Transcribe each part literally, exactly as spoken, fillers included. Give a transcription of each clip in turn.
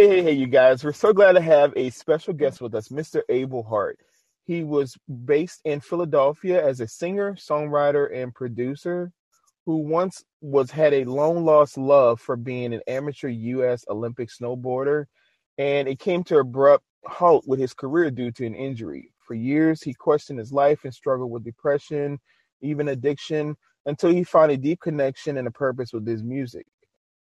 Hey, hey, hey, you guys. We're so glad to have a special guest with us, Mister Able Heart. He was based in Philadelphia as a singer, songwriter, and producer who once was had a long-lost love for being an amateur U S Olympic snowboarder, and it came to an abrupt halt with his career due to an injury. For years, he questioned his life and struggled with depression, even addiction, until he found a deep connection and a purpose with his music.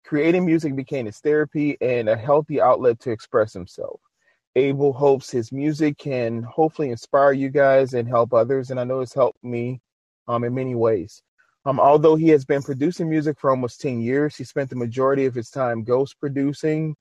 Creating music became his therapy and a healthy outlet to express himself. Able hopes his music can hopefully inspire you guys and help others, and I know it's helped me um, in many ways. Um, although he has been producing music for almost ten years, he spent the majority of his time ghost producing,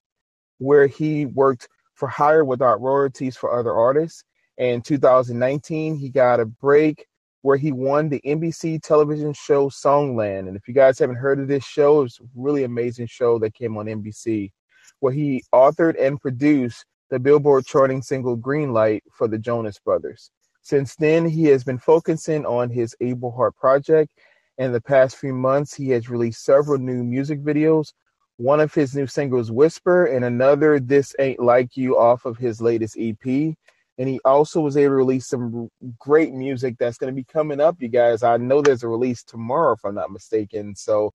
where he worked for hire without royalties for other artists. In two thousand nineteen, he got a break where he won the N B C television show Songland. And if you guys haven't heard of this show, it's a really amazing show that came on N B C, where he authored and produced the Billboard charting single Green Light for the Jonas Brothers. Since then, he has been focusing on his Able Heart project. In the past few months, he has released several new music videos. One of his new singles, Whisper, and another, This Ain't Like You, off of his latest E P. And he also was able to release some great music that's going to be coming up, you guys. I know there's a release tomorrow, if I'm not mistaken. So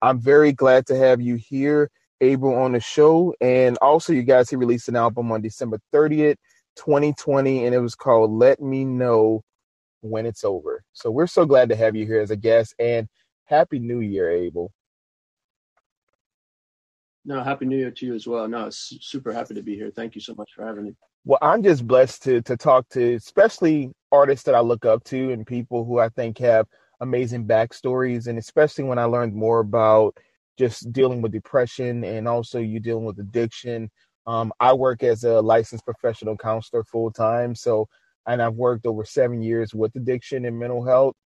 I'm very glad to have you here, Able, on the show. And also, you guys, he released an album on December thirtieth, twenty twenty, and it was called Let Me Know When It's Over. So we're so glad to have you here as a guest. And Happy New Year, Able. No, Happy New Year to you as well. No, it's super happy to be here. Thank you so much for having me. Well, I'm just blessed to to talk to especially artists that I look up to and people who I think have amazing backstories. And especially when I learned more about just dealing with depression and also you dealing with addiction. Um, I work as a licensed professional counselor full time. So and I've worked over seven years with addiction and mental health.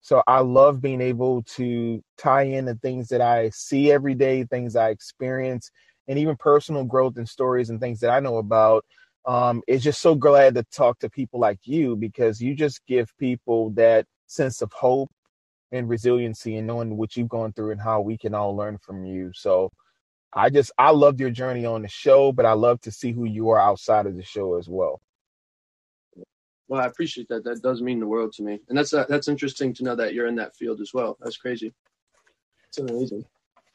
So I love being able to tie in the things that I see every day, things I experience, and even personal growth and stories and things that I know about. Um, it's just so glad to talk to people like you, because you just give people that sense of hope and resiliency and knowing what you've gone through and how we can all learn from you. So I just, I loved your journey on the show, but I love to see who you are outside of the show as well. Well, I appreciate that. That does mean the world to me. And that's, uh, that's interesting to know that you're in that field as well. That's crazy. It's amazing.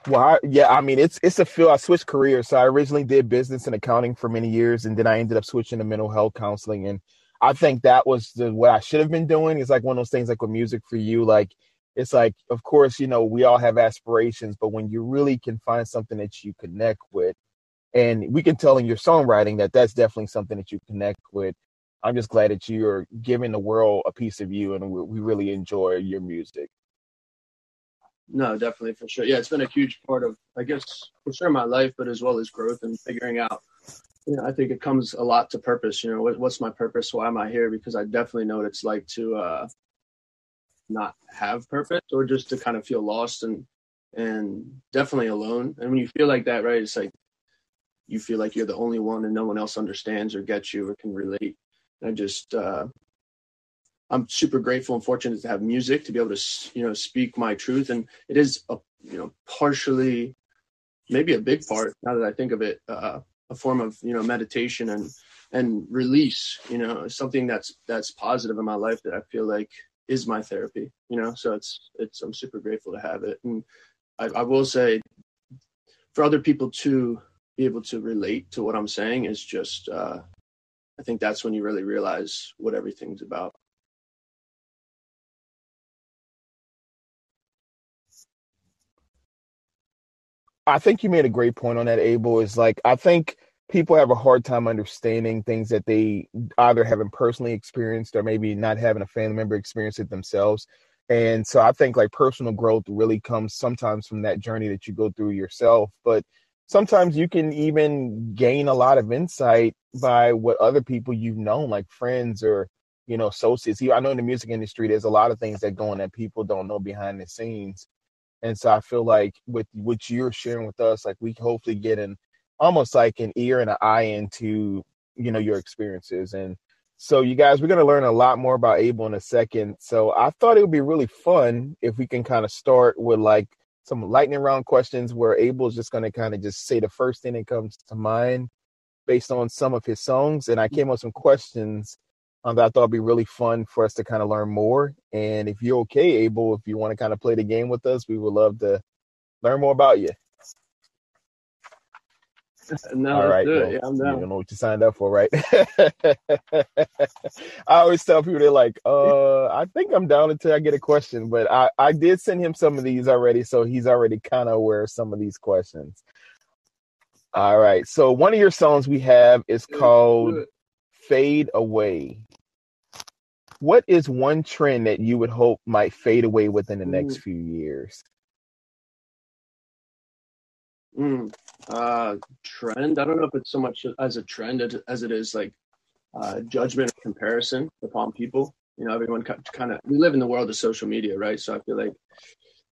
Well, I, yeah, I mean, it's it's a field. I switched careers. So I originally did business and accounting for many years, and then I ended up switching to mental health counseling. And I think that was the, what I should have been doing. It's like one of those things, like with music for you, like, it's like, of course, you know, we all have aspirations, but when you really can find something that you connect with, and we can tell in your songwriting that that's definitely something that you connect with. I'm just glad that you're giving the world a piece of you, and we, we really enjoy your music. No, definitely, for sure. Yeah, it's been a huge part of, I guess, for sure, my life, but as well as growth and figuring out, you know, I think it comes a lot to purpose. You know, what, what's my purpose? Why am I here? Because I definitely know what it's like to uh, not have purpose, or just to kind of feel lost and and definitely alone. And when you feel like that, right, it's like you feel like you're the only one and no one else understands or gets you or can relate. And I just... Uh, I'm super grateful and fortunate to have music to be able to, you know, speak my truth. And it is, a, you know, partially, maybe a big part, now that I think of it, uh, a form of, you know, meditation and, and release, you know, something that's, that's positive in my life that I feel like is my therapy, you know? So it's, it's, I'm super grateful to have it. And I, I will say, for other people to be able to relate to what I'm saying is just, uh, I think that's when you really realize what everything's about. I think you made a great point on that, Able, is like, I think people have a hard time understanding things that they either haven't personally experienced or maybe not having a family member experience it themselves. And so I think like personal growth really comes sometimes from that journey that you go through yourself. But sometimes you can even gain a lot of insight by what other people you've known, like friends or, you know, associates. I know in the music industry, there's a lot of things that go on that people don't know behind the scenes. And so I feel like with what you're sharing with us, like we hopefully get an almost like an ear and an eye into, you know, your experiences. And so you guys, we're going to learn a lot more about Able in a second. So I thought it would be really fun if we can kind of start with like some lightning round questions where Abel's just going to kind of just say the first thing that comes to mind based on some of his songs. And I came up with some questions um, that I thought would be really fun for us to kind of learn more. And if you're okay, Abel, if you want to kind of play the game with us, we would love to learn more about you. No, all right, well, yeah, I'm down. You don't know what you signed up for, right? I always tell people, they're like, uh, I think I'm down until I get a question. But I, I did send him some of these already, so he's already kind of aware of some of these questions. All right, so one of your songs we have is called Fade Away. What is one trend that you would hope might fade away within the next mm. few years? Mm. Uh, trend. I don't know if it's so much as a trend as it is like uh, judgment or comparison upon people. You know, everyone kind of, we live in the world of social media, right? So I feel like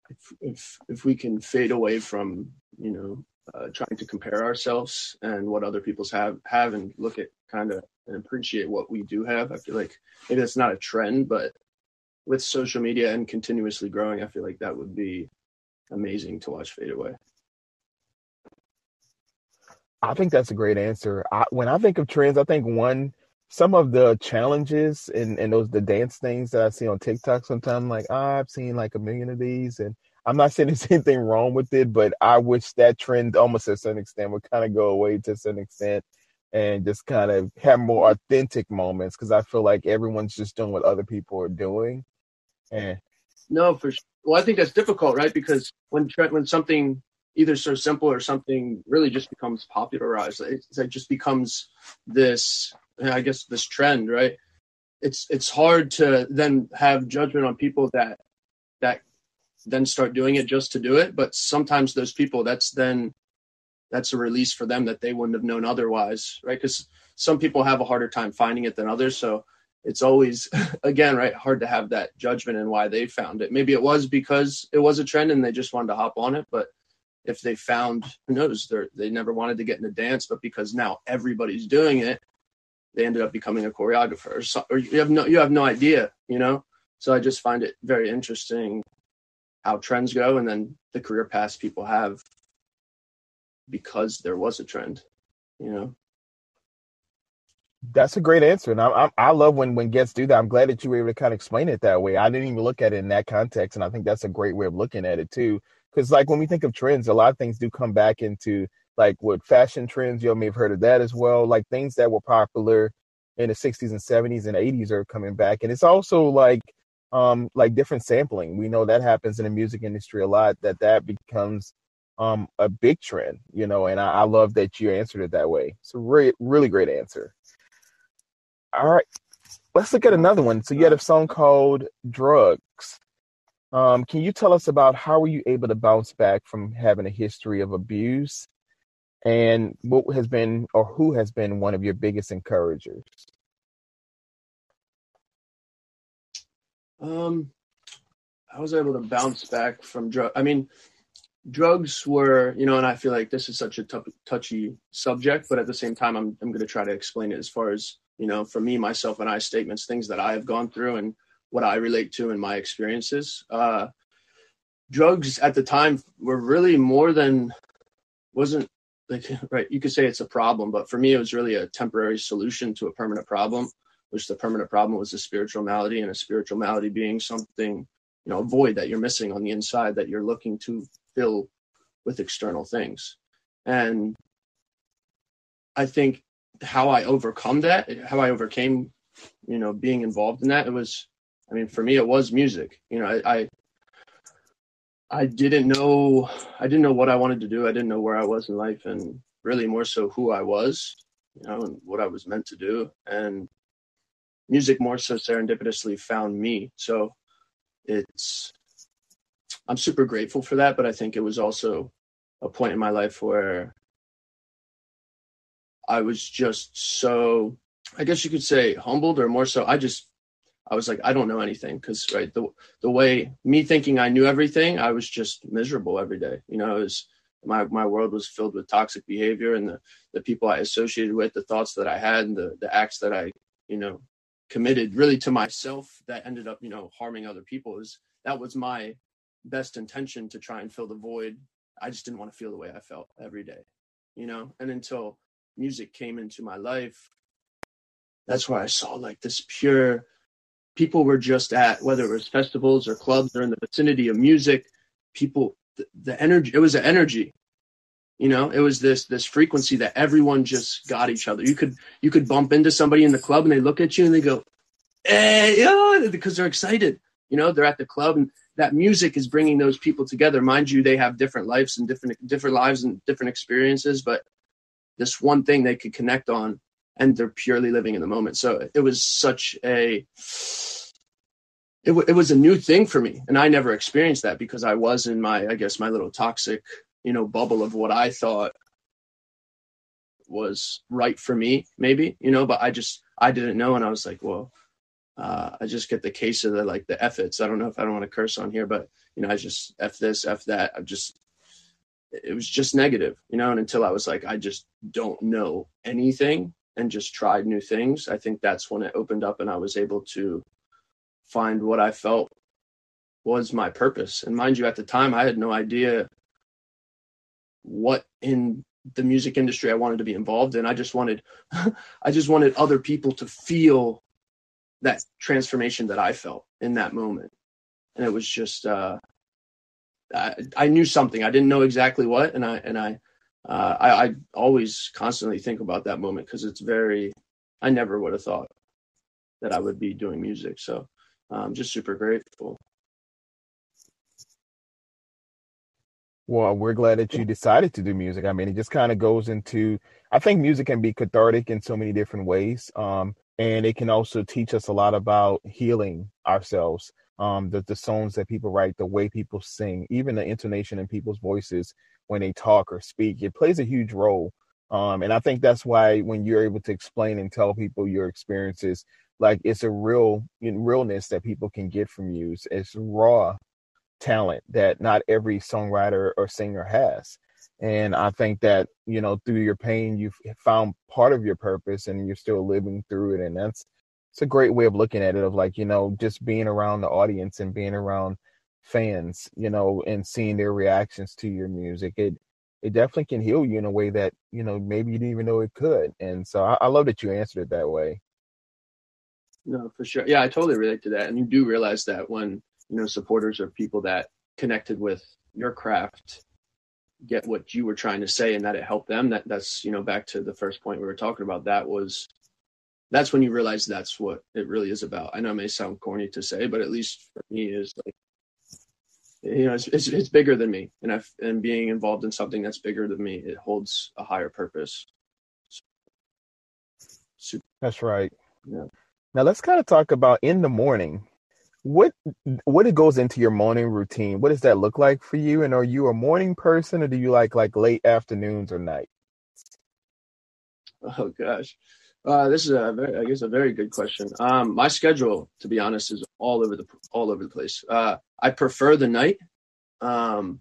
if if, if we can fade away from, you know, uh, trying to compare ourselves and what other people's have, have and look at kind of and appreciate what we do have. I feel like maybe that's not a trend, but with social media and continuously growing, I feel like that would be amazing to watch fade away. I think that's a great answer. I, when I think of trends, I think one, some of the challenges and, and those the dance things that I see on TikTok sometimes, like, oh, I've seen like a million of these. And I'm not saying there's anything wrong with it, but I wish that trend almost to a certain extent would kind of go away to a certain extent and just kind of have more authentic moments, because I feel like everyone's just doing what other people are doing. And no, for sure. Well, I think that's difficult, right? Because when trend, when something either so simple or something really just becomes popularized. It, it just becomes this, I guess, this trend, right? It's it's hard to then have judgment on people that that then start doing it just to do it. But sometimes those people, that's then that's a release for them that they wouldn't have known otherwise, right? Because some people have a harder time finding it than others. So it's always, again, right, hard to have that judgment and why they found it. Maybe it was because it was a trend and they just wanted to hop on it, but if they found, who knows, they never wanted to get in a dance, but because now everybody's doing it, they ended up becoming a choreographer. Or, so, or you have no, you have no idea, you know. So I just find it very interesting how trends go, and then the career paths people have because there was a trend, you know. That's a great answer, and I I, I love when when guests do that. I'm glad that you were able to kind of explain it that way. I didn't even look at it in that context, and I think that's a great way of looking at it too. Because, like, when we think of trends, a lot of things do come back into, like, what fashion trends, you all may have heard of that as well. Like, things that were popular in the sixties and seventies and eighties are coming back. And it's also, like, um, like different sampling. We know that happens in the music industry a lot, that that becomes um, a big trend, you know. And I, I love that you answered it that way. It's a really, really great answer. All right. Let's look at another one. So you had a song called Drugs. Um, can you tell us about how were you able to bounce back from having a history of abuse, and what has been or who has been one of your biggest encouragers? Um, I was able to bounce back from drugs. I mean, drugs were, you know, and I feel like this is such a t- touchy subject, but at the same time, I'm I'm going to try to explain it as far as, you know, for me, myself, and I statements, things that I have gone through and what I relate to in my experiences. Uh, drugs at the time were really more than, wasn't like, right, you could say it's a problem, but for me, it was really a temporary solution to a permanent problem, which the permanent problem was a spiritual malady, and a spiritual malady being something, you know, a void that you're missing on the inside that you're looking to fill with external things. And I think how I overcome that, how I overcame, you know, being involved in that, it was, I mean, for me, it was music. You know, I, I I didn't know I didn't know what I wanted to do. I didn't know where I was in life, and really more so who I was, you know, and what I was meant to do. And music more so serendipitously found me. So it's, I'm super grateful for that. But I think it was also a point in my life where I was just so, I guess you could say humbled, or more so I just, I was like, I don't know anything, because right, the the way me thinking I knew everything, I was just miserable every day. You know, it was, my my world was filled with toxic behavior, and the, the people I associated with, the thoughts that I had, and the, the acts that I, you know, committed really to myself that ended up, you know, harming other people. Is that was my best intention to try and fill the void. I just didn't want to feel the way I felt every day, you know? And until music came into my life, that's where I saw like this pure, people were just at, whether it was festivals or clubs or in the vicinity of music, people, the, the energy, it was an energy, you know, it was this, this frequency that everyone just got each other. You could, you could bump into somebody in the club and they look at you and they go, hey, yeah, because they're excited. You know, they're at the club and that music is bringing those people together. Mind you, they have different lives and different, different lives and different experiences, but this one thing they could connect on and they're purely living in the moment. So it was such a, it, w- it was a new thing for me. And I never experienced that because I was in my, I guess, my little toxic, you know, bubble of what I thought was right for me, maybe, you know, but I just, I didn't know. And I was like, well, Uh, I just get the case of the, like the F it's, I don't know if I don't want to curse on here, but you know, I just F this, F that. I just, it was just negative, you know? And until I was like, I just don't know anything and just tried new things. I think that's when it opened up and I was able to find what I felt was my purpose. And mind you, at the time I had no idea what in the music industry I wanted to be involved in. I just wanted, I just wanted other people to feel that transformation that I felt in that moment. And it was just, uh, I, I knew something, I didn't know exactly what. And I, and I, uh, I, I always constantly think about that moment because it's very, I never would have thought that I would be doing music. So I'm um, just super grateful. Well, we're glad that you decided to do music. I mean, it just kind of goes into, I think music can be cathartic in so many different ways. Um, And it can also teach us a lot about healing ourselves. Um, the, the songs that people write, the way people sing, even the intonation in people's voices when they talk or speak, it plays a huge role. Um, and I think that's why when you're able to explain and tell people your experiences, like it's a real in realness that people can get from you. It's, it's raw talent that not every songwriter or singer has. And I think that, you know, through your pain, you've found part of your purpose and you're still living through it. And that's, it's a great way of looking at it, of like, you know, just being around the audience and being around fans, you know, and seeing their reactions to your music. It, it definitely can heal you in a way that, you know, maybe you didn't even know it could. And so I, I love that you answered it that way. No, for sure. Yeah, I totally relate to that. And you do realize that when, you know, supporters or people that connected with your craft get what you were trying to say and that it helped them, that that's, you know, back to the first point we were talking about, that was, that's when you realize that's what it really is about. I know it may sound corny to say, but at least for me is like, you know, it's, it's, it's bigger than me. And I've, and being involved in something that's bigger than me, it holds a higher purpose. So, that's right. Yeah. Now let's kind of talk about in the morning. What what it goes into your morning routine? What does that look like for you? And are you a morning person, or do you like like late afternoons or nights? Oh gosh, uh, this is a very, I guess a very good question. Um, my schedule, to be honest, is all over the all over the place. Uh, I prefer the night. Um,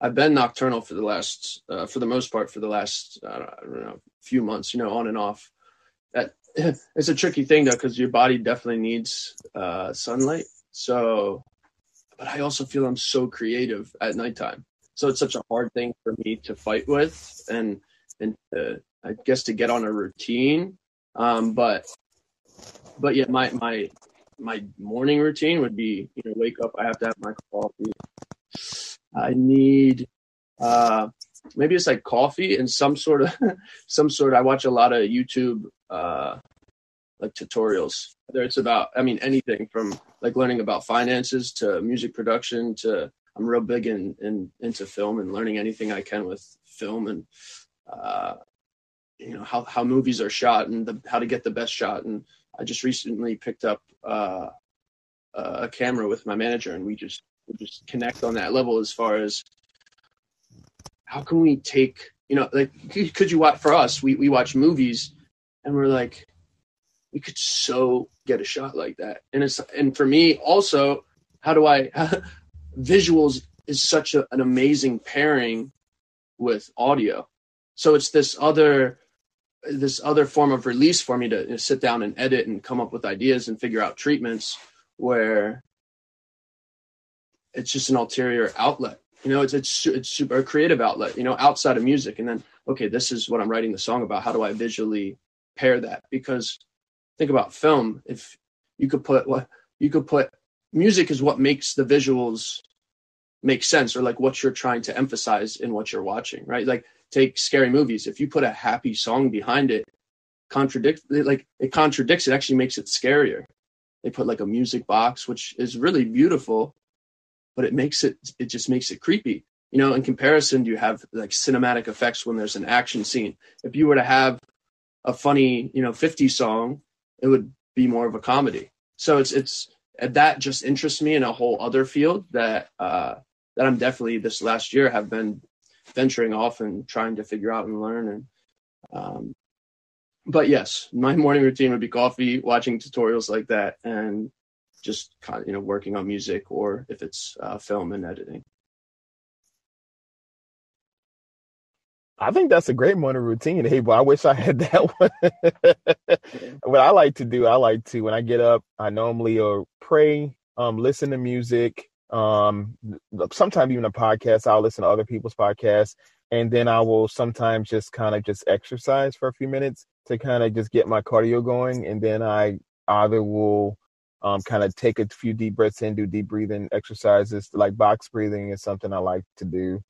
I've been nocturnal for the last, uh, for the most part, for the last I don't, I don't know, few months. You know, on and off. That it's a tricky thing though, because your body definitely needs uh, sunlight. So, but I also feel I'm so creative at nighttime. So it's such a hard thing for me to fight with and, and uh, I guess to get on a routine. Um, but, but yeah, my, my, my morning routine would be, you know, wake up, I have to have my coffee. I need, uh, maybe it's like coffee and some sort of, some sort, I watch a lot of YouTube, uh, like tutorials. Whether it's about, I mean, anything from like learning about finances to music production to, I'm real big in, in into film and learning anything I can with film and, uh, you know, how, how movies are shot and the, how to get the best shot. And I just recently picked up uh, a camera with my manager and we just, we just connect on that level as far as how can we take, you know, like, could you watch for us, we, we watch movies and we're like, we could so get a shot like that. And it's, and for me also, how do I, visuals is such a, an amazing pairing with audio. So it's this other, this other form of release for me to, you know, sit down and edit and come up with ideas and figure out treatments where it's just an ulterior outlet. You know, it's, it's, it's a creative outlet, you know, outside of music. And then, okay, this is what I'm writing the song about. How do I visually pair that? Because think about film. If you could put what you could put music is what makes the visuals make sense, or like what you're trying to emphasize in what you're watching, right? Like take scary movies. If you put a happy song behind it, contradict like it contradicts, it actually makes it scarier. They put like a music box, which is really beautiful, but it makes it, it just makes it creepy. You know, in comparison, you have like cinematic effects when there's an action scene. If you were to have a funny, you know, fifties song, it would be more of a comedy. So it's, it's, that just interests me in a whole other field that, uh, that I'm definitely this last year have been venturing off and trying to figure out and learn. And, um, but yes, my morning routine would be coffee, watching tutorials like that, and just kind of, you know, working on music, or if it's uh, film and editing. I think that's a great morning routine. Hey, boy, I wish I had that one. What I like to do, I like to, when I get up, I normally or pray, um, listen to music. Um, sometimes even a podcast. I'll listen to other people's podcasts. And then I will sometimes just kind of just exercise for a few minutes to kind of just get my cardio going. And then I either will um, kind of take a few deep breaths in, do deep breathing exercises, like box breathing is something I like to do.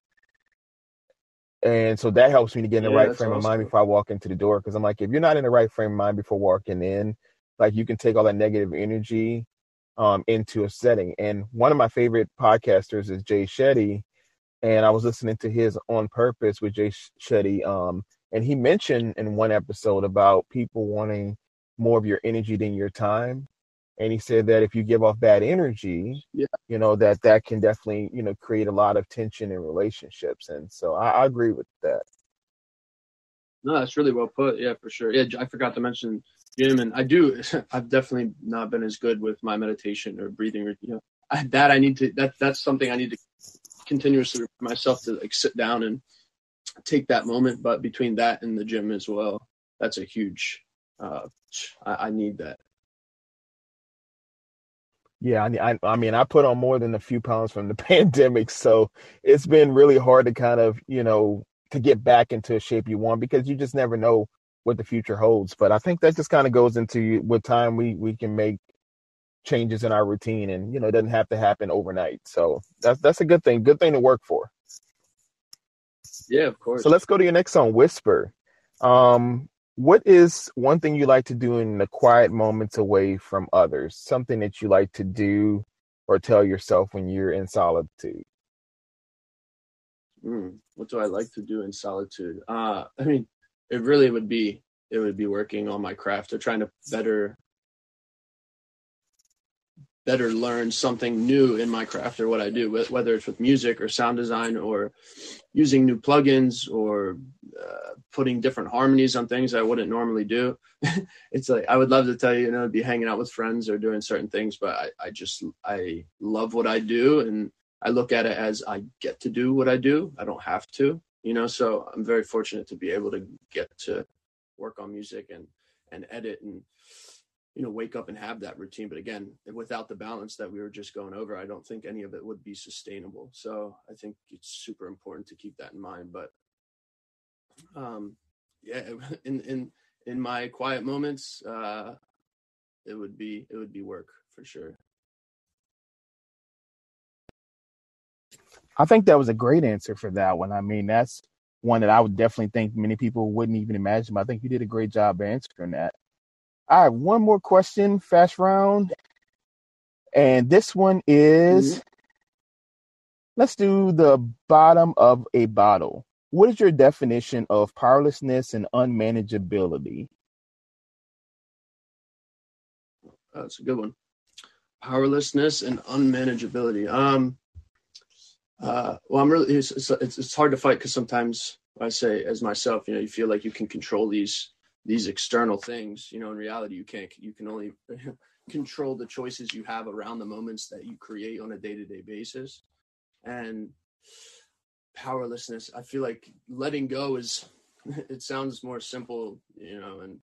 And so that helps me to get in the yeah, right frame awesome. of mind before I walk into the door. Because I'm like, if you're not in the right frame of mind before walking in, like you can take all that negative energy um, into a setting. And one of my favorite podcasters is Jay Shetty. And I was listening to his On Purpose with Jay Shetty. Um, and he mentioned in one episode about people wanting more of your energy than your time. And he said that if you give off bad energy, yeah. you know, that that can definitely, you know, create a lot of tension in relationships. And so I, I agree with that. No, that's really well put. Yeah, for sure. Yeah, I forgot to mention Jim, and I do. I've definitely not been as good with my meditation or breathing. Or, you know, I, that I need to. That that's something I need to continuously remind myself to like sit down and take that moment. But between that and the gym as well, that's a huge. Uh, I, I need that. Yeah, I, I mean, I put on more than a few pounds from the pandemic, so it's been really hard to kind of, you know, to get back into a shape you want, because you just never know what the future holds. But I think that just kind of goes into with time we, we can make changes in our routine, and, you know, it doesn't have to happen overnight. So that's that's a good thing, good thing to work for. Yeah, of course. So let's go to your next song, Whisper. Um What is one thing you like to do in the quiet moments away from others? Something that you like to do or tell yourself when you're in solitude? Mm, what do I like to do in solitude? Uh, I mean, it really would be, it would be working on my craft, or trying to better, better learn something new in my craft or what I do, whether it's with music or sound design or using new plugins or uh, putting different harmonies on things I wouldn't normally do. It's like, I would love to tell you, you know, be hanging out with friends or doing certain things, but I, I just, I love what I do. And I look at it as I get to do what I do. I don't have to, you know, so I'm very fortunate to be able to get to work on music and, and edit and, you know, wake up and have that routine. But again, without the balance that we were just going over, I don't think any of it would be sustainable. So I think it's super important to keep that in mind. But um, yeah, in, in, in my quiet moments, uh, it would be, it would be work for sure. I think that was a great answer for that one. I mean, that's one that I would definitely think many people wouldn't even imagine, but I think you did a great job answering that. I have one more question, fast round. And this one is, mm-hmm. let's do the bottom of a bottle. What is your definition of powerlessness and unmanageability? That's a good one. Powerlessness and unmanageability. Um, uh, well, I'm really, it's, it's, it's hard to fight, because sometimes I say as myself, you know, you feel like you can control these these external things, you know, in reality, you can't, you can only control the choices you have around the moments that you create on a day-to-day basis. And powerlessness, I feel like letting go is, it sounds more simple, you know, and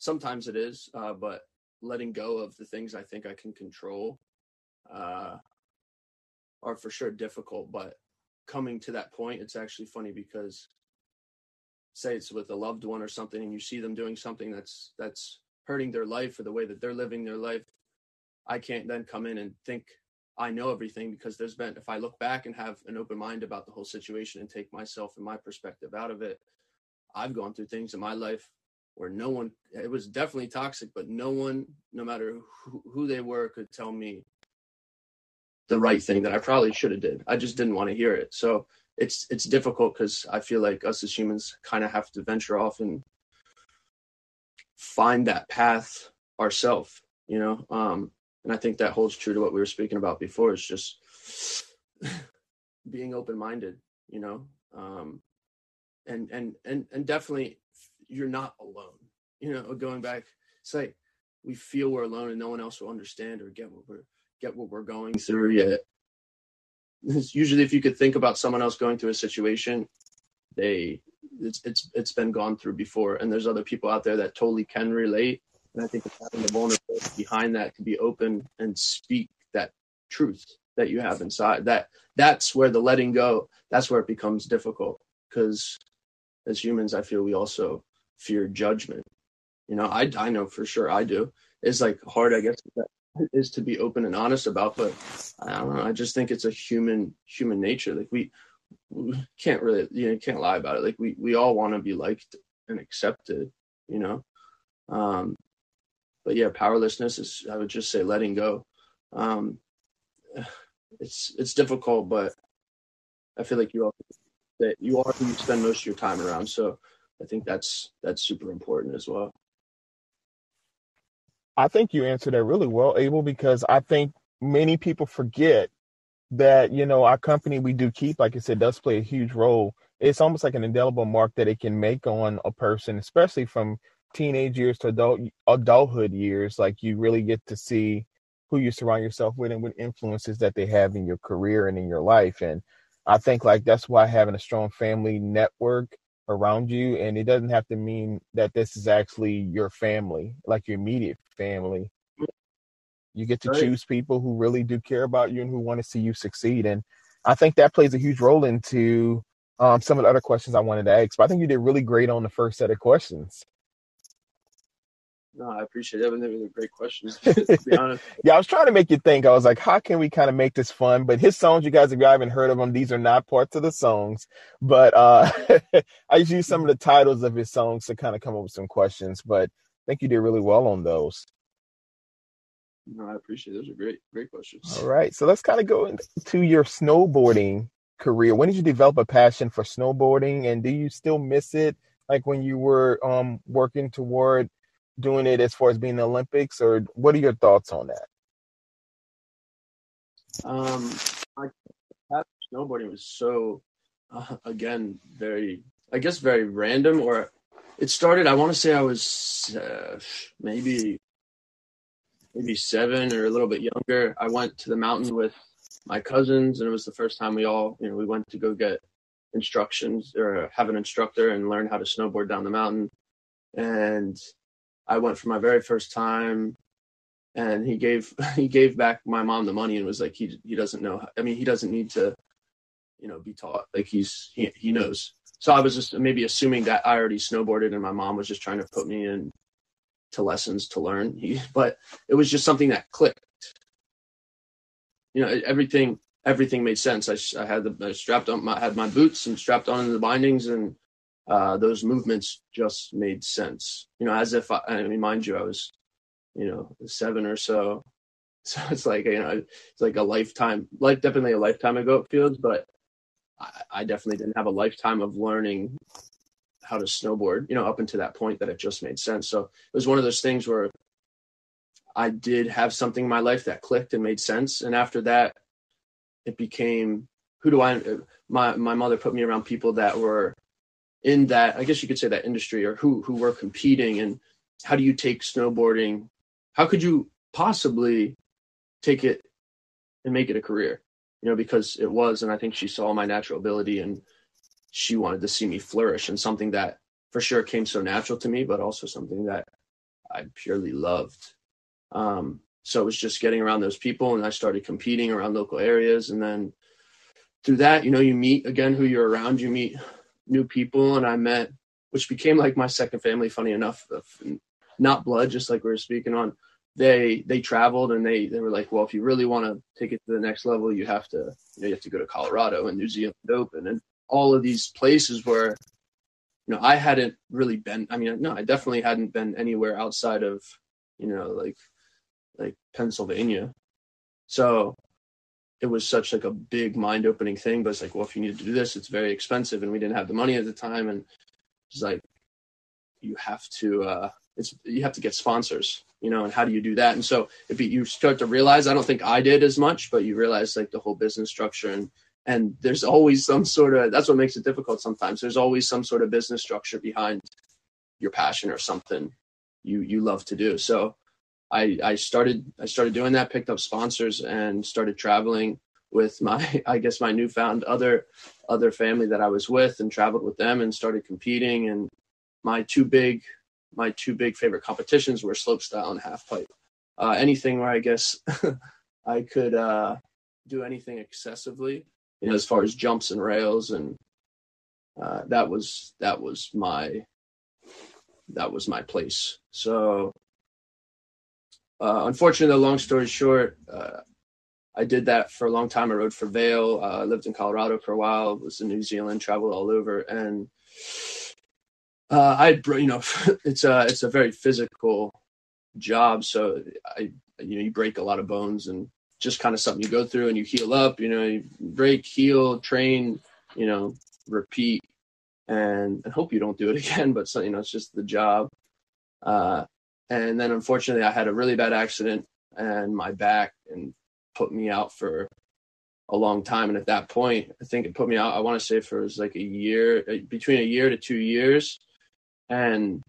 sometimes it is, uh, but letting go of the things I think I can control, uh, are for sure difficult, but coming to that point, it's actually funny because say it's with a loved one or something and you see them doing something that's that's hurting their life or the way that they're living their life, I can't then come in and think I know everything, because there's been, if I look back and have an open mind about the whole situation and take myself and my perspective out of it, I've gone through things in my life where no one, it was definitely toxic, but no one, no matter who, who they were, could tell me the right thing that I probably should have did. I just didn't want to hear it. So it's, it's difficult because I feel like us as humans kind of have to venture off and find that path ourselves, you know? Um, and I think that holds true to what we were speaking about before. It's just being open-minded, you know? Um, and, and, and, and definitely you're not alone, you know, going back, it's like we feel we're alone and no one else will understand or get what we're, get what we're going through yet. It's usually, if you could think about someone else going through a situation, they it's it's it's been gone through before, and there's other people out there that totally can relate. And I think it's having the vulnerability behind that to be open and speak that truth that you have inside. That that's where the letting go. That's where it becomes difficult, because as humans, I feel we also fear judgment. You know, I I know for sure I do. It's like hard, I guess, that is to be open and honest about, but I don't know, I just think it's a human human nature. Like we, we can't really, you know, can't lie about it. Like we we all want to be liked and accepted, you know. Um but yeah, powerlessness is, I would just say, letting go. Um it's it's difficult, but I feel like you all that you are who you spend most of your time around, so I think that's that's super important as well. I think you answered that really well, Abel, because I think many people forget that, you know, our company we do keep, like I said, does play a huge role. It's almost like an indelible mark that it can make on a person, especially from teenage years to adult adulthood years. Like you really get to see who you surround yourself with and what influences that they have in your career and in your life. And I think like that's why having a strong family network around you, and it doesn't have to mean that this is actually your family, like your immediate family. You get to right. choose people who really do care about you and who want to see you succeed. And I think that plays a huge role into um, some of the other questions I wanted to ask, but I think you did really great on the first set of questions. No, I appreciate it. They were great questions, to be honest. Yeah, I was trying to make you think. I was like, how can we kind of make this fun? But his songs, you guys, if you haven't heard of them, these are not parts of the songs. But uh, I used some of the titles of his songs to kind of come up with some questions. But I think you did really well on those. No, I appreciate it. Those are great, great questions. All right. So let's kind of go into your snowboarding career. When did you develop a passion for snowboarding? And do you still miss it? Like when you were um, working toward doing it as far as being in the Olympics, or what are your thoughts on that? Um, I, snowboarding was so, uh, again, very, I guess, very random, or it started, I want to say I was uh, maybe, maybe seven or a little bit younger. I went to the mountain with my cousins, and it was the first time we all, you know, we went to go get instructions or have an instructor and learn how to snowboard down the mountain. And I went for my very first time, and he gave he gave back my mom the money and was like, he he doesn't know. I mean, he doesn't need to, you know, be taught. Like he's he he knows. So I was just maybe assuming that I already snowboarded, and my mom was just trying to put me in to lessons to learn. He, but it was just something that clicked. You know, everything everything made sense. I I had the I strapped on my had my boots and strapped on the bindings, and Uh, those movements just made sense, you know, as if I, I mean, mind you, I was, you know, seven or so. So it's like, you know, it's like a lifetime, like definitely a lifetime ago it feels, but I, I definitely didn't have a lifetime of learning how to snowboard, you know, up until that point that it just made sense. So it was one of those things where I did have something in my life that clicked and made sense. And after that, it became, who do I, my, my mother put me around people that were in that, I guess you could say, that industry, or who who were competing, and how do you take snowboarding? How could you possibly take it and make it a career? You know, because it was, and I think she saw my natural ability, and she wanted to see me flourish, and something that for sure came so natural to me, but also something that I purely loved. Um, So it was just getting around those people, and I started competing around local areas. And then through that, you know, you meet again who you're around, you meet new people. And I met, which became like my second family, funny enough, not blood, just like we were speaking on. They they traveled, and they, they were like, well, if you really want to take it to the next level, you have to, you know, you have to go to Colorado and New Zealand Open and all of these places where, you know, I hadn't really been. I mean, no, I definitely hadn't been anywhere outside of, you know, like like Pennsylvania. So it was such like a big mind opening thing. But it's like, well, if you need to do this, it's very expensive, and we didn't have the money at the time. And it's like, you have to uh, it's you have to get sponsors, you know, and how do you do that? And so if you start to realize, I don't think I did as much, but you realize like the whole business structure, and and there's always some sort of, that's what makes it difficult sometimes. There's always some sort of business structure behind your passion or something you you love to do. So I I started I started doing that, picked up sponsors, and started traveling with my, I guess, my newfound other other family that I was with, and traveled with them and started competing. And my two big my two big favorite competitions were slopestyle and half pipe. Uh, anything where I guess I could uh, do anything excessively, you know, as far as jumps and rails, and uh, that was that was my that was my place. So, uh, unfortunately, long story short, uh, I did that for a long time. I rode for Vail. I uh, lived in Colorado for a while. Was in New Zealand. Traveled all over, and uh, I, you know, it's a it's a very physical job. So I, you know, you break a lot of bones, and just kind of something you go through, and you heal up, you know, you break, heal, train, you know, repeat, and, and hope you don't do it again, but so, you know, it's just the job. Uh, and then unfortunately I had a really bad accident and my back, and put me out for a long time. And at that point, I think it put me out, I want to say for it was like a year, between a year to two years. And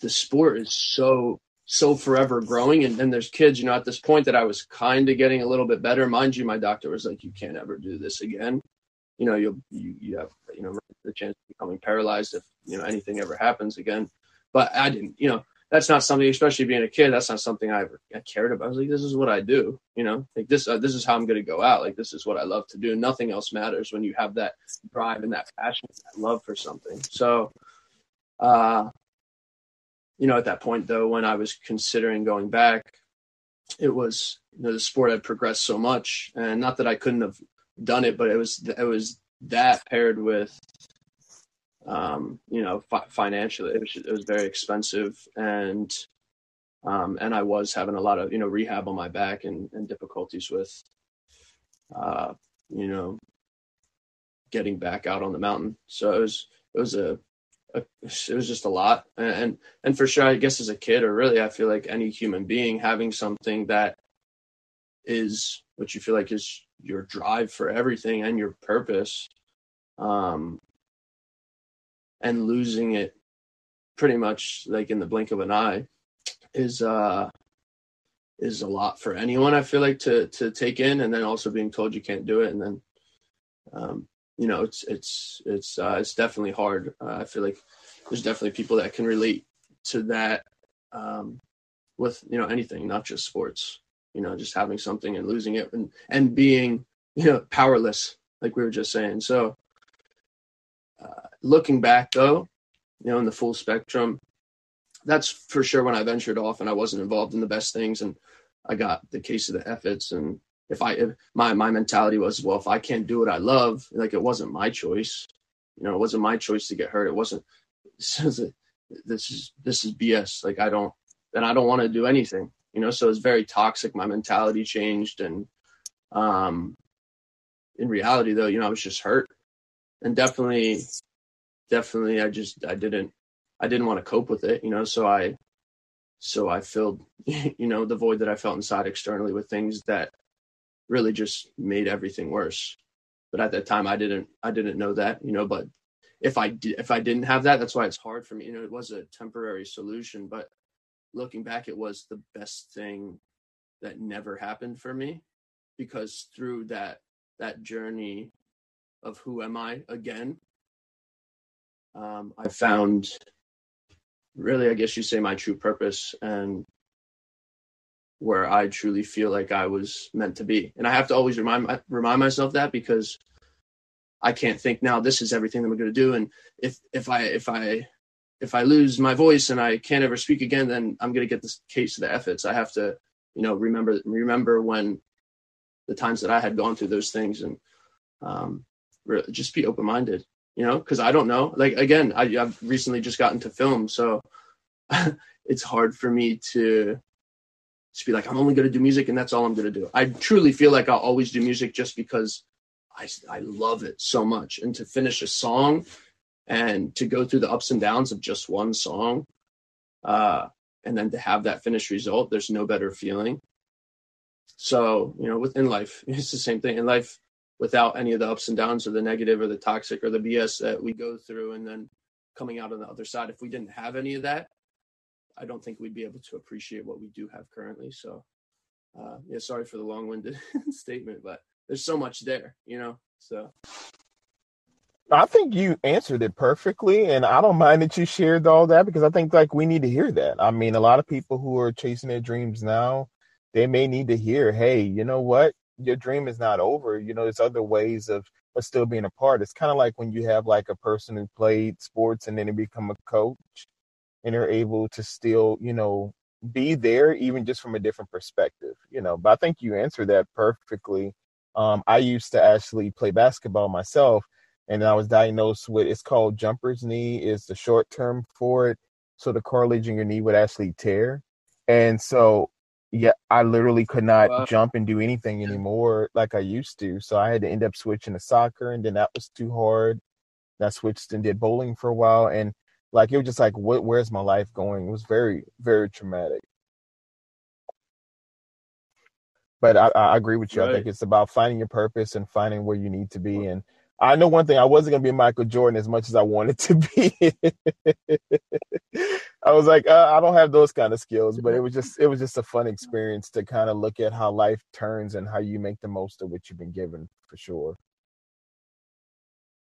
the sport is so, so forever growing. And then there's kids, you know, at this point that I was kind of getting a little bit better. Mind you, my doctor was like, you can't ever do this again. You know, you'll, you, you have, you know, the chance of becoming paralyzed if, you know, anything ever happens again. But I didn't, you know, that's not something, especially being a kid, that's not something I ever I cared about. I was like, this is what I do, you know, like this, uh, this is how I'm going to go out. Like, this is what I love to do. Nothing else matters when you have that drive and that passion, that love for something. So, uh, you know, at that point, though, when I was considering going back, it was, you know, the sport had progressed so much, and not that I couldn't have done it, but it was it was that paired with, um, you know, fi- financially, it was, it was very expensive, and um, and I was having a lot of, you know, rehab on my back, and, and difficulties with, uh, you know, getting back out on the mountain. So it was it was a it was just a lot. And, and for sure, I guess as a kid, or really, I feel like any human being, having something that is what you feel like is your drive for everything and your purpose, um, and losing it pretty much like in the blink of an eye is, uh, is a lot for anyone, I feel like, to, to take in. And then also being told you can't do it. And then, um, you know, it's, it's, it's, uh, it's definitely hard. Uh, I feel like there's definitely people that can relate to that, um, with, you know, anything, not just sports, you know, just having something and losing it, and, and being, you know, powerless, like we were just saying. So, uh, looking back though, you know, in the full spectrum, that's for sure when I ventured off and I wasn't involved in the best things, and I got the case of the F-its, and, If I, if my, my mentality was, well, if I can't do what I love, like, it wasn't my choice, you know, it wasn't my choice to get hurt. It wasn't, this is, a, this is, this is B S. Like, I don't, and I don't want to do anything, you know? So it's very toxic. My mentality changed. And, um, in reality though, you know, I was just hurt, and definitely, definitely, I just, I didn't, I didn't want to cope with it, you know? So I, so I filled, you know, the void that I felt inside externally with things that really just made everything worse. But at that time, I didn't, I didn't know that, you know, but if I did, if I didn't have that, that's why it's hard for me. You know, it was a temporary solution, but looking back, it was the best thing that never happened for me, because through that, that journey of who am I again, um, I found really, I guess you say, my true purpose, and where I truly feel like I was meant to be. And I have to always remind remind myself that, because I can't think now, this is everything that I'm going to do. And if, if I, if I, if I lose my voice and I can't ever speak again, then I'm going to get this case of the F-its. I have to, you know, remember, remember when the times that I had gone through those things, and um, really just be open-minded, you know, cause I don't know, like, again, I, I've recently just gotten to film. So it's hard for me to just be like, I'm only going to do music and that's all I'm going to do. I truly feel like I'll always do music, just because I, I love it so much. And to finish a song and to go through the ups and downs of just one song, uh, and then to have that finished result, there's no better feeling. So, you know, within life, it's the same thing in life, without any of the ups and downs or the negative or the toxic or the B S that we go through. And then coming out on the other side, if we didn't have any of that, I don't think we'd be able to appreciate what we do have currently. So, uh, yeah, sorry for the long-winded statement, but there's so much there, you know, so. I think you answered it perfectly, and I don't mind that you shared all that, because I think, like, we need to hear that. I mean, a lot of people who are chasing their dreams now, they may need to hear, hey, you know what? Your dream is not over. You know, there's other ways of, of still being a part. It's kind of like when you have, like, a person who played sports and then they become a coach, and they're able to still, you know, be there, even just from a different perspective, you know. But I think you answered that perfectly. Um, I used to actually play basketball myself, and I was diagnosed with, it's called jumper's knee, is the short term for it. So the cartilage in your knee would actually tear. And so, yeah, I literally could not wow. jump and do anything anymore like I used to. So I had to end up switching to soccer, and then that was too hard. And I switched and did bowling for a while. And like, it was just like, what, where's my life going? It was very, very traumatic. But I, I agree with you. Right. I think it's about finding your purpose and finding where you need to be. And I know one thing, I wasn't going to be Michael Jordan as much as I wanted to be. I was like, uh, I don't have those kind of skills, but it was just it was just a fun experience to kind of look at how life turns and how you make the most of what you've been given, for sure.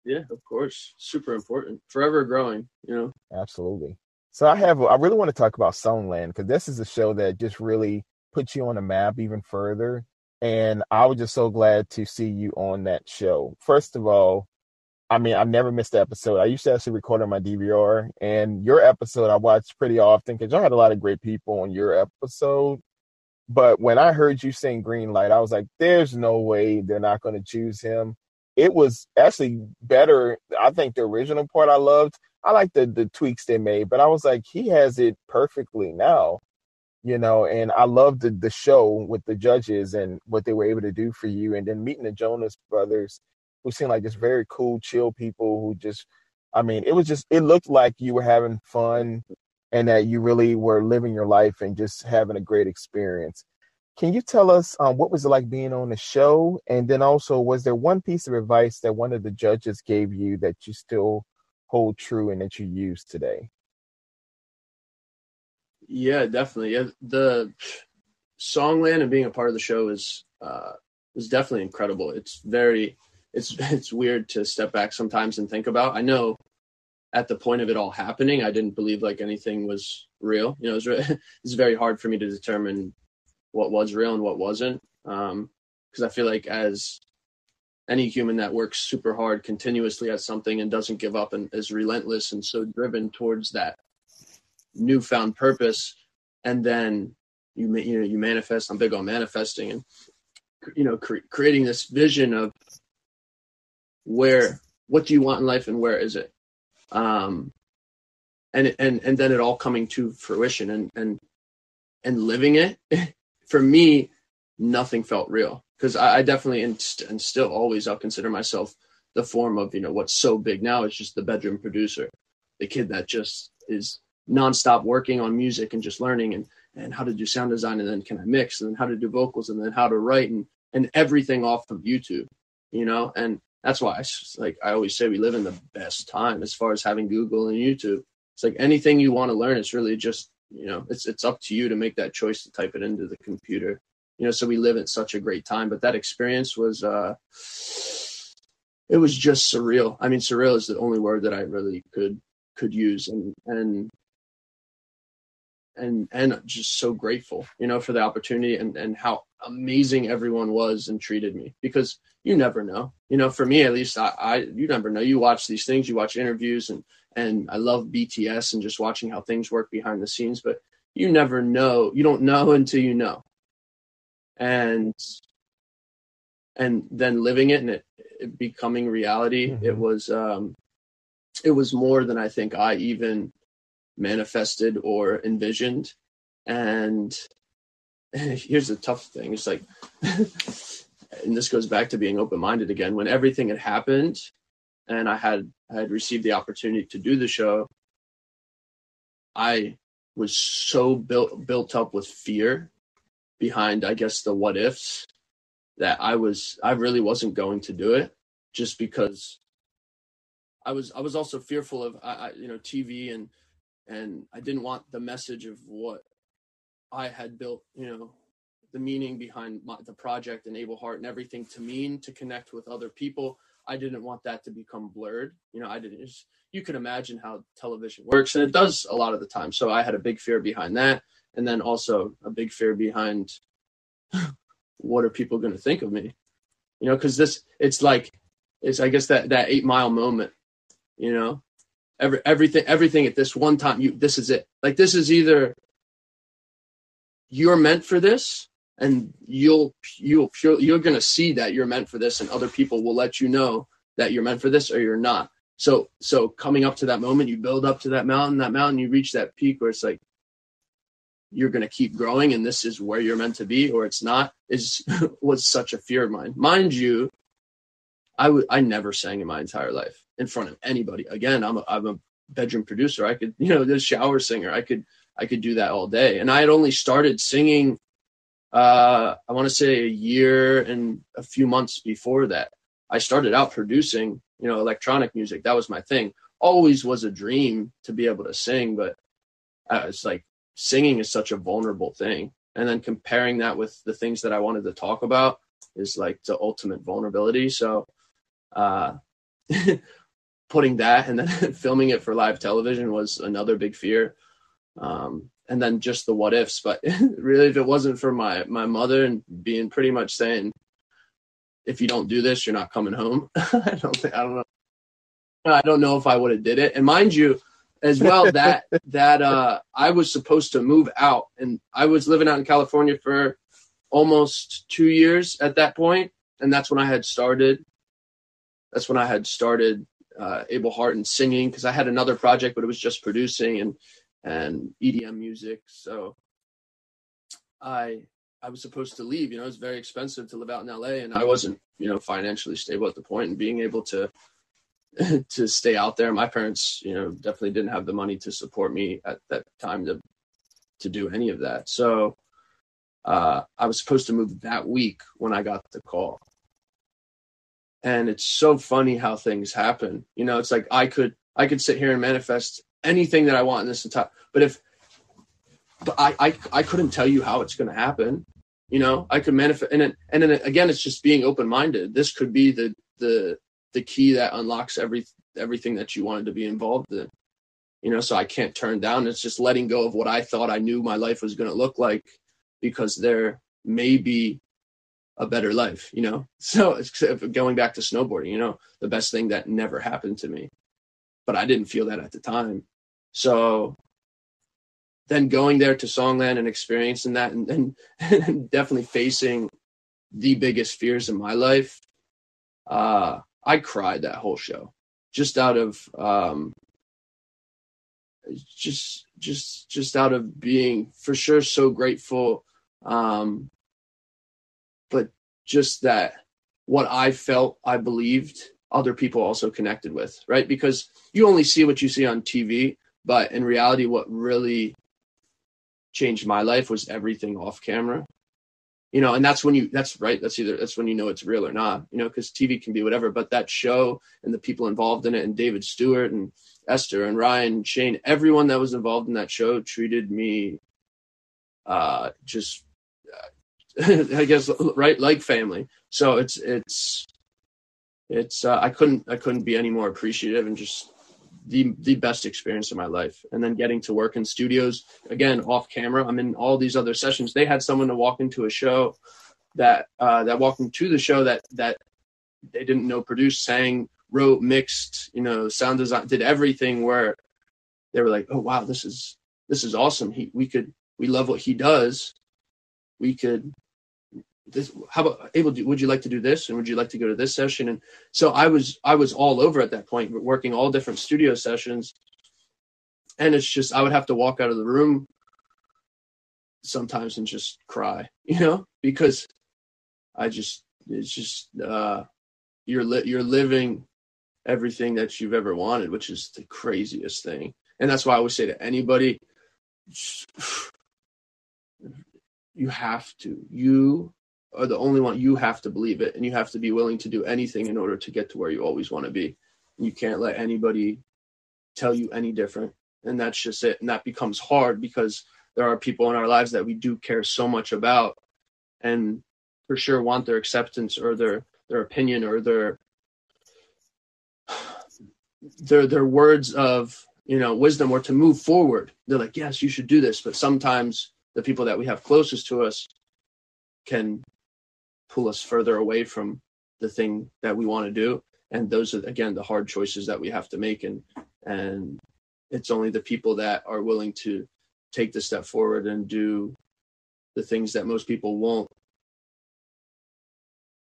Yeah, of course. Super important. Forever growing, you know. Absolutely. So I have I really want to talk about Songland, because this is a show that just really put you on the map even further. And I was just so glad to see you on that show. First of all, I mean, I've never missed an episode. I used to actually record on my D V R, and your episode I watched pretty often, because y'all had a lot of great people on your episode. But when I heard you sing Green Light, I was like, there's no way they're not going to choose him. It was actually better. I think the original part I loved. I liked the, the tweaks they made, but I was like, he has it perfectly now. You know, and I loved the, the show with the judges and what they were able to do for you. And then meeting the Jonas Brothers, who seemed like just very cool, chill people who just, I mean, it was just, it looked like you were having fun and that you really were living your life and just having a great experience. Can you tell us um, what was it like being on the show? And then also, was there one piece of advice that one of the judges gave you that you still hold true and that you use today? Yeah, definitely. Yeah, the Songland and being a part of the show is uh, is definitely incredible. It's very, it's it's weird to step back sometimes and think about. I know at the point of it all happening, I didn't believe like anything was real. You know, it's re- it's very hard for me to determine what was real and what wasn't, um, because I feel like as any human that works super hard continuously at something and doesn't give up and is relentless and so driven towards that newfound purpose, and then you you know you manifest. I'm big on manifesting, and you know cre- creating this vision of where, what do you want in life and where is it, um and and and then it all coming to fruition and and and living it. For me, nothing felt real, because I, I definitely and, st- and still always I'll consider myself the form of, you know, what's so big now is just the bedroom producer, the kid that just is nonstop working on music and just learning and, and how to do sound design, and then can I mix, and then how to do vocals, and then how to write, and, and everything off of YouTube, you know? And that's why I, like I always say, we live in the best time as far as having Google and YouTube. It's like anything you want to learn, it's really just, you know, it's, it's up to you to make that choice to type it into the computer, you know? So we live in such a great time, but that experience was, uh, it was just surreal. I mean, surreal is the only word that I really could, could use. And, and, and and just so grateful, you know, for the opportunity and, and how amazing everyone was and treated me, because you never know, you know, for me, at least I, I you never know. You watch these things, you watch interviews and, and I love B T S and just watching how things work behind the scenes, but you never know. You don't know until you know. And, and then living it and it, it becoming reality, mm-hmm. it was, um, it was more than I think I even manifested or envisioned. And here's the tough thing. It's like, and this goes back to being open-minded again, when everything had happened and I had, I had received the opportunity to do the show, I was so built, built up with fear behind, I guess, the what ifs, that I was, I really wasn't going to do it, just because I was, I was also fearful of, I, I, you know, T V and, and I didn't want the message of what I had built, you know, the meaning behind my, the project and Able Heart and everything to mean, to connect with other people. I didn't want that to become blurred. You know, I didn't, just, you can imagine how television works, and it does a lot of the time. So I had a big fear behind that. And then also a big fear behind what are people going to think of me? You know, cause this, it's like, it's, I guess that, that eight mile moment, you know, every, everything, everything at this one time, you, this is it. Like, this is either you're meant for this, and you'll, you'll, you're, you're going to see that you're meant for this, and other people will let you know that you're meant for this or you're not. So, so coming up to that moment, you build up to that mountain, that mountain, you reach that peak where it's like, you're going to keep growing and this is where you're meant to be, or it's not, is was such a fear of mine. Mind you, I would, I never sang in my entire life in front of anybody. Again, I'm a, I'm a bedroom producer. I could, you know, the shower singer, I could, I could do that all day. And I had only started singing, uh, I want to say a year and a few months before that. I started out producing, you know, electronic music. That was my thing. Always was a dream to be able to sing, but uh, it's like, singing is such a vulnerable thing. And then comparing that with the things that I wanted to talk about is like the ultimate vulnerability. So uh, putting that and then filming it for live television was another big fear. Um, and then just the what ifs. But really, if it wasn't for my, my mother and being pretty much saying, if you don't do this, you're not coming home. I don't think, I don't know. I don't know if I would have did it. And mind you, as well, that that uh, I was supposed to move out, and I was living out in California for almost two years at that point, and that's when I had started. That's when I had started uh, Able Heart and singing, because I had another project, but it was just producing and and E D M music. So I I was supposed to leave. You know, it was very expensive to live out in L A, and I wasn't, you know, financially stable at the point, and being able to. to stay out there. My parents, you know, definitely didn't have the money to support me at that time to, to do any of that. So uh, I was supposed to move that week when I got the call. And it's so funny how things happen. You know, it's like, I could, I could sit here and manifest anything that I want in this entire, but if, but I, I, I couldn't tell you how it's going to happen. You know, I could manifest. And then, and then again, it's just being open-minded. This could be the, the, the key that unlocks every, everything that you wanted to be involved in, you know, so I can't turn down. It's just letting go of what I thought I knew my life was going to look like, because there may be a better life, you know? So it's going back to snowboarding, you know, the best thing that never happened to me, but I didn't feel that at the time. So then going there to Songland and experiencing that, and then definitely facing the biggest fears in my life, uh, I cried that whole show, just out of, um, just, just, just out of being for sure so grateful. Um, but just that what I felt, I believed, other people also connected with, right? Because you only see what you see on T V, but in reality, what really changed my life was everything off camera. You know, and that's when you, that's right. That's either, that's when you know it's real or not, you know, because T V can be whatever, but that show and the people involved in it, and David Stewart and Esther and Ryan Shane, everyone that was involved in that show treated me uh, just, uh, I guess, right, like family. So it's, it's, it's, uh, I couldn't, I couldn't be any more appreciative and just the the best experience of my life. And then getting to work in studios, again, off camera, I'm in all these other sessions. They had someone to walk into a show that uh, that walked into the show that that they didn't know produced, sang, wrote, mixed, you know, sound design, did everything, where they were like, oh, wow, this is this is awesome. He, we could we love what he does. We could. This, how about Able? Would you like to do this? And would you like to go to this session? And so I was, I was all over at that point, working all different studio sessions. And it's just, I would have to walk out of the room sometimes and just cry, you know, because I just, it's just, uh, you're, li- you're living everything that you've ever wanted, which is the craziest thing. And that's why I always say to anybody, you have to, you are the only one. You have to believe it, and you have to be willing to do anything in order to get to where you always want to be. You can't let anybody tell you any different. And that's just it. And that becomes hard because there are people in our lives that we do care so much about, and for sure want their acceptance or their, their opinion or their, their, their words of, you know, wisdom or to move forward. They're like, yes, you should do this. But sometimes the people that we have closest to us can pull us further away from the thing that we want to do. And those are, again, the hard choices that we have to make. And, and it's only the people that are willing to take the step forward and do the things that most people won't,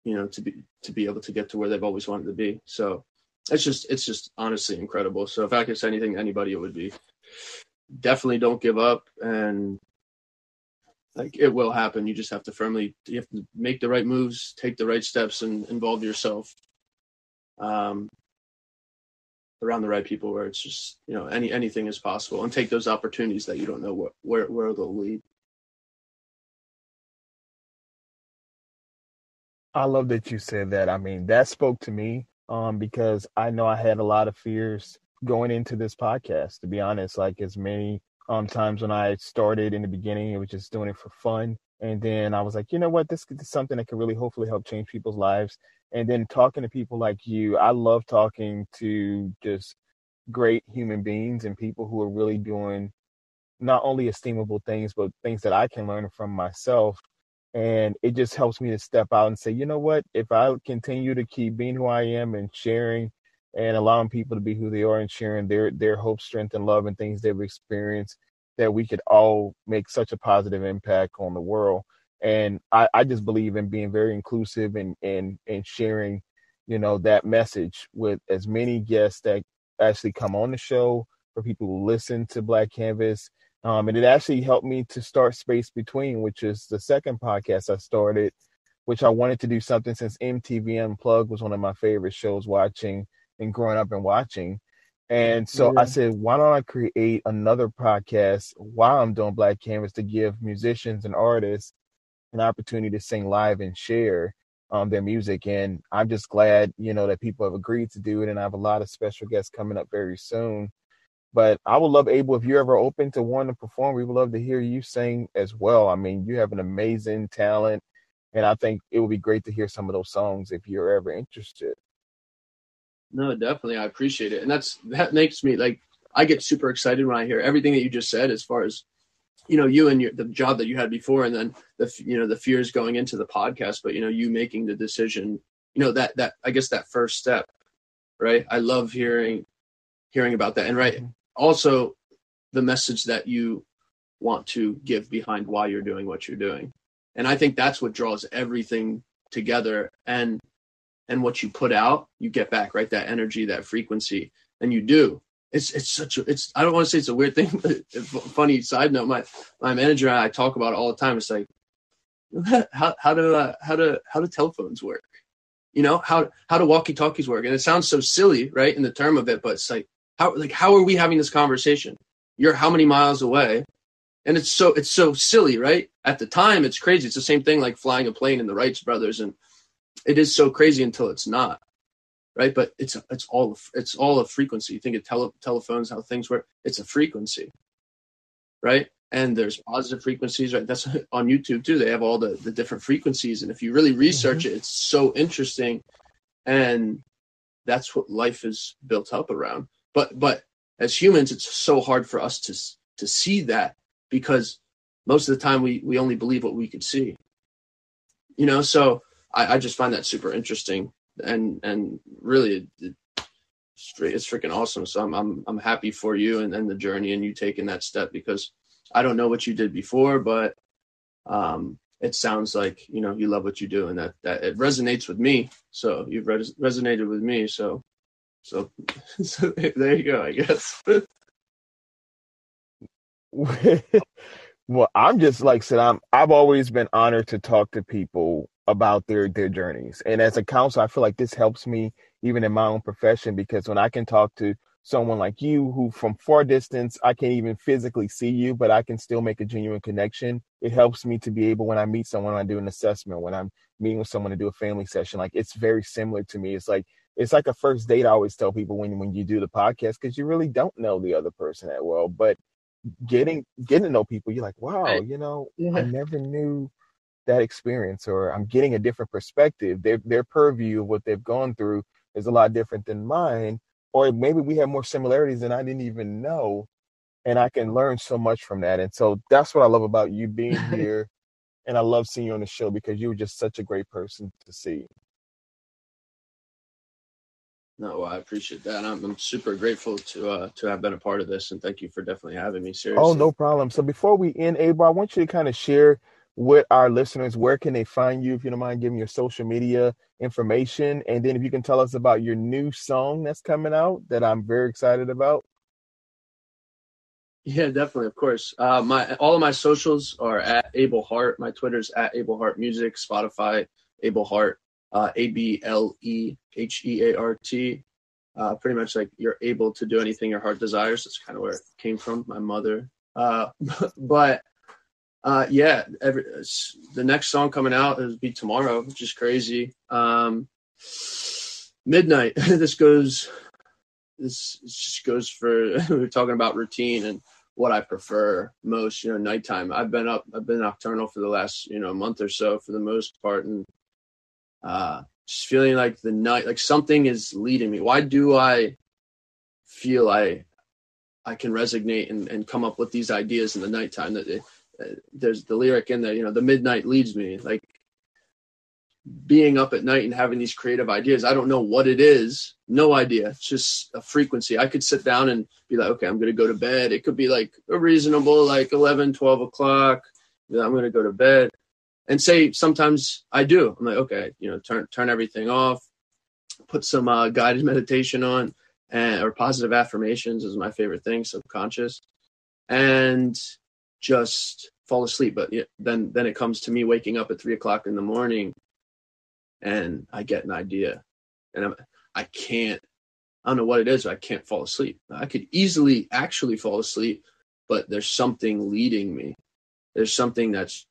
you know, to be, to be able to get to where they've always wanted to be. So it's just, it's just honestly incredible. So if I could say anything to anybody, it would be definitely don't give up. And like, it will happen. You just have to firmly, you have to make the right moves, take the right steps, and involve yourself um, around the right people, where it's just, you know, any anything is possible, and take those opportunities that you don't know what, where where they'll lead. I love that you said that. I mean, that spoke to me um, because I know I had a lot of fears going into this podcast, to be honest. Like, as many Um, times when I started in the beginning, it was just doing it for fun. And then I was like, you know what, this is something that could really hopefully help change people's lives. And then talking to people like you, I love talking to just great human beings and people who are really doing not only esteemable things, but things that I can learn from myself. And it just helps me to step out and say, you know what, if I continue to keep being who I am and sharing and allowing people to be who they are and sharing their their hope, strength, and love and things they've experienced, that we could all make such a positive impact on the world. And I, I just believe in being very inclusive and, and, and sharing, you know, that message with as many guests that actually come on the show, for people who listen to Black Canvas. Um, and it actually helped me to start Space Between, which is the second podcast I started, which I wanted to do something since M T V Unplugged was one of my favorite shows watching and growing up and watching. And so yeah. I said, why don't I create another podcast while I'm doing Black Canvas to give musicians and artists an opportunity to sing live and share um, their music. And I'm just glad, you know, that people have agreed to do it. And I have a lot of special guests coming up very soon. But I would love, Able, if you're ever open to wanting to perform, we would love to hear you sing as well. I mean, you have an amazing talent. And I think it would be great to hear some of those songs if you're ever interested. No, definitely. I appreciate it. And that's, that makes me like, I get super excited when I hear everything that you just said, as far as, you know, you and your, the job that you had before, and then the, you know, the fears going into the podcast, but, you know, you making the decision, you know, that, that, I guess that first step, right? I love hearing, hearing about that. And right. Also the message that you want to give behind why you're doing what you're doing. And I think that's what draws everything together. And And what you put out, you get back, right? That energy, that frequency, and you do. It's it's such a, it's, I don't want to say it's a weird thing, but funny side note, my, my manager and I talk about it all the time. It's like, how, how do, uh, how do, how do telephones work? You know, how, how do walkie talkies work? And it sounds so silly, right? In the term of it, but it's like, how, like, how are we having this conversation? You're how many miles away? And it's so, it's so silly, right? At the time, it's crazy. It's the same thing like flying a plane in the Wright brothers, and it is so crazy until it's not, right? But it's it's all it's all a frequency. You think of tele, telephones, how things work. It's a frequency, right? And there's positive frequencies, right? That's on YouTube too. They have all the, the different frequencies, and if you really research mm-hmm. it, it's so interesting. And that's what life is built up around. But but as humans, it's so hard for us to to see that, because most of the time we, we only believe what we could see. You know, so I, I just find that super interesting, and and really it, it's, it's freaking awesome. So I'm I'm I'm happy for you and, and the journey and you taking that step, because I don't know what you did before, but um, it sounds like, you know, you love what you do, and that, that it resonates with me. So you've res- resonated with me. So, so, so there you go, I guess. Well, I'm just like said, I'm, I've always been honored to talk to people about their, their journeys. And as a counselor, I feel like this helps me even in my own profession, because when I can talk to someone like you, who from far distance, I can't even physically see you, but I can still make a genuine connection. It helps me to be able, when I meet someone, when I do an assessment, when I'm meeting with someone to do a family session, like it's very similar to me. It's like, it's like a first date. I always tell people when, when you do the podcast, because you really don't know the other person that well, but getting getting to know people, you're like, wow, you know, yeah. I never knew that experience, or I'm getting a different perspective. Their their purview of what they've gone through is a lot different than mine, or maybe we have more similarities than I didn't even know, and I can learn so much from that. And so that's what I love about you being here, and I love seeing you on the show, because you were just such a great person to see. No, I appreciate that. I'm, I'm super grateful to uh, to have been a part of this, and thank you for definitely having me. Seriously. Oh, no problem. So before we end, Able, I want you to kind of share with our listeners, where can they find you, if you don't mind giving your social media information, and then if you can tell us about your new song that's coming out that I'm very excited about. Yeah, definitely, of course. Uh, my all of my socials are at Able Heart. My Twitter's at Able Heart Music, Spotify, Able Heart. Uh, A B L E H E A R T, uh, pretty much like you're able to do anything your heart desires. That's kind of where it came from, my mother. Uh, but uh, yeah, every, the next song coming out is be tomorrow, which is crazy. Um, midnight. this goes. This just goes for. We're talking about routine and what I prefer most. You know, nighttime. I've been up. I've been nocturnal for the last you know month or so for the most part, and. Uh, just feeling like the night, like something is leading me. Why do I feel I, I can resonate and, and come up with these ideas in the nighttime? That it, uh, there's the lyric in there, you know, the midnight leads me. Like being up at night and having these creative ideas. I don't know what it is. No idea. It's just a frequency. I could sit down and be like, okay, I'm going to go to bed. It could be like a reasonable, like eleven, twelve o'clock. You know, I'm going to go to bed. And say, sometimes I do. I'm like, okay, you know, turn turn everything off, put some uh, guided meditation on, and or positive affirmations is my favorite thing, subconscious, and just fall asleep. But yeah, then then it comes to me waking up at three o'clock in the morning, and I get an idea, and I'm, I can't, I don't know what it is, but I can't fall asleep. I could easily actually fall asleep, but there's something leading me. There's something that's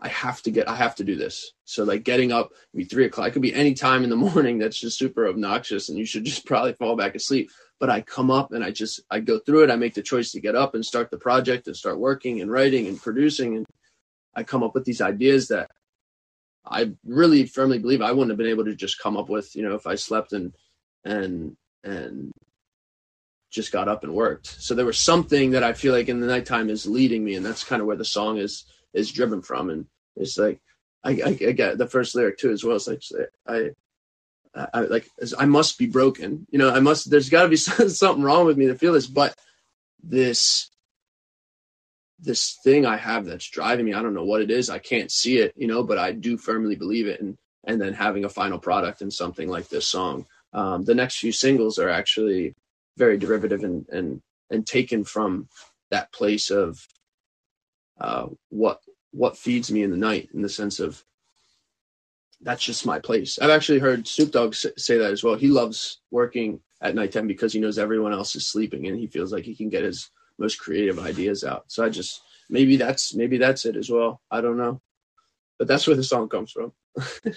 I have to get, I have to do this. So like getting up, it'd be three o'clock, it could be any time in the morning. That's just super obnoxious and you should just probably fall back asleep. But I come up and I just, I go through it. I make the choice to get up and start the project and start working and writing and producing. And I come up with these ideas that I really firmly believe I wouldn't have been able to just come up with, you know, if I slept and, and, and just got up and worked. So there was something that I feel like in the nighttime is leading me. And that's kind of where the song is. is driven from. And it's like, I, I, I got the first lyric too, as well. It's like, I, I, I like, I must be broken. You know, I must, there's gotta be something wrong with me to feel this, but this, this thing I have that's driving me, I don't know what it is. I can't see it, you know, but I do firmly believe it. And, and then having a final product and something like this song. Um, the next few singles are actually very derivative and, and, and taken from that place of, uh, what, what feeds me in the night, in the sense of that's just my place. I've actually heard Snoop Dogg say that as well. He loves working at nighttime because he knows everyone else is sleeping and he feels like he can get his most creative ideas out. So I just, maybe that's, maybe that's it as well. I don't know, but that's where the song comes from. Well,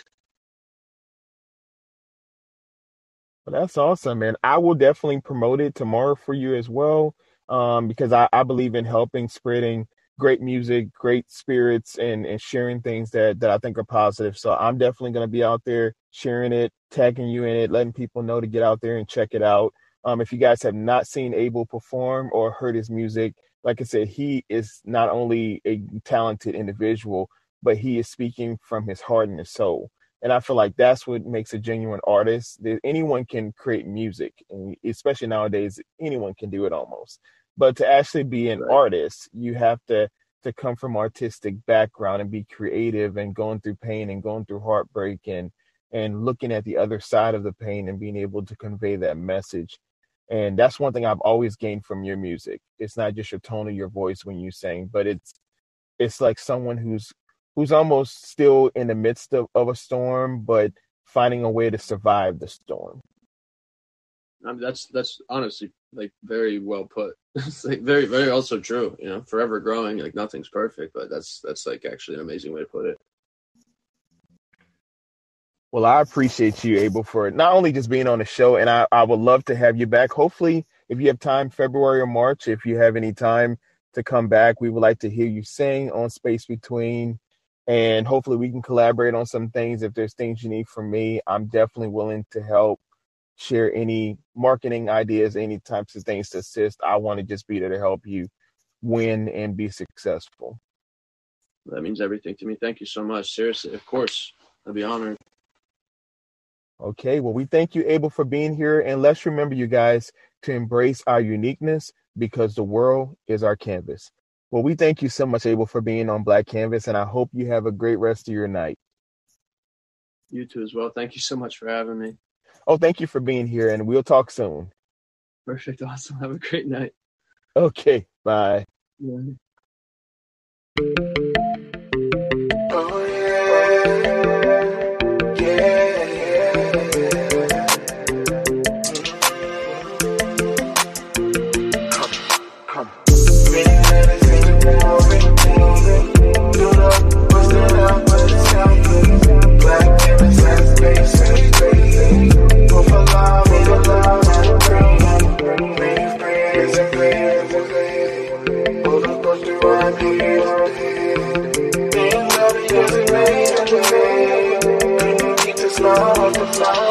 that's awesome, man. I will definitely promote it tomorrow for you as well. Um, because I, I believe in helping spreading great music, great spirits, and, and sharing things that, that I think are positive. So I'm definitely going to be out there sharing it, tagging you in it, letting people know to get out there and check it out. Um, if you guys have not seen Able perform or heard his music, like I said, he is not only a talented individual, but he is speaking from his heart and his soul. And I feel like that's what makes a genuine artist. That anyone can create music, and especially nowadays, anyone can do it almost. But to actually be an artist, you have to to come from artistic background and be creative and going through pain and going through heartbreak and and looking at the other side of the pain and being able to convey that message. And that's one thing I've always gained from your music. It's not just your tone of your voice when you sing, but it's it's like someone who's who's almost still in the midst of, of a storm, but finding a way to survive the storm. I mean, that's that's honestly like very well put. It's like very, very also true, you know, forever growing, like nothing's perfect, but that's that's like actually an amazing way to put it. Well, I appreciate you, Abel, for not only just being on the show, and I, I would love to have you back. Hopefully, if you have time, February or March, if you have any time to come back, we would like to hear you sing on Space Between, and hopefully we can collaborate on some things. If there's things you need from me, I'm definitely willing to help share any marketing ideas, any types of things to assist. I want to just be there to help you win and be successful. That means everything to me. Thank you so much. Seriously, of course, I'd be honored. Okay, well, we thank you, Abel, for being here. And let's remember, you guys, to embrace our uniqueness because the world is our canvas. Well, we thank you so much, Abel, for being on Black Canvas, and I hope you have a great rest of your night. You too as well. Thank you so much for having me. Oh, thank you for being here, and we'll talk soon. Perfect. Awesome. Have a great night. Okay, bye. Yeah. Love, love.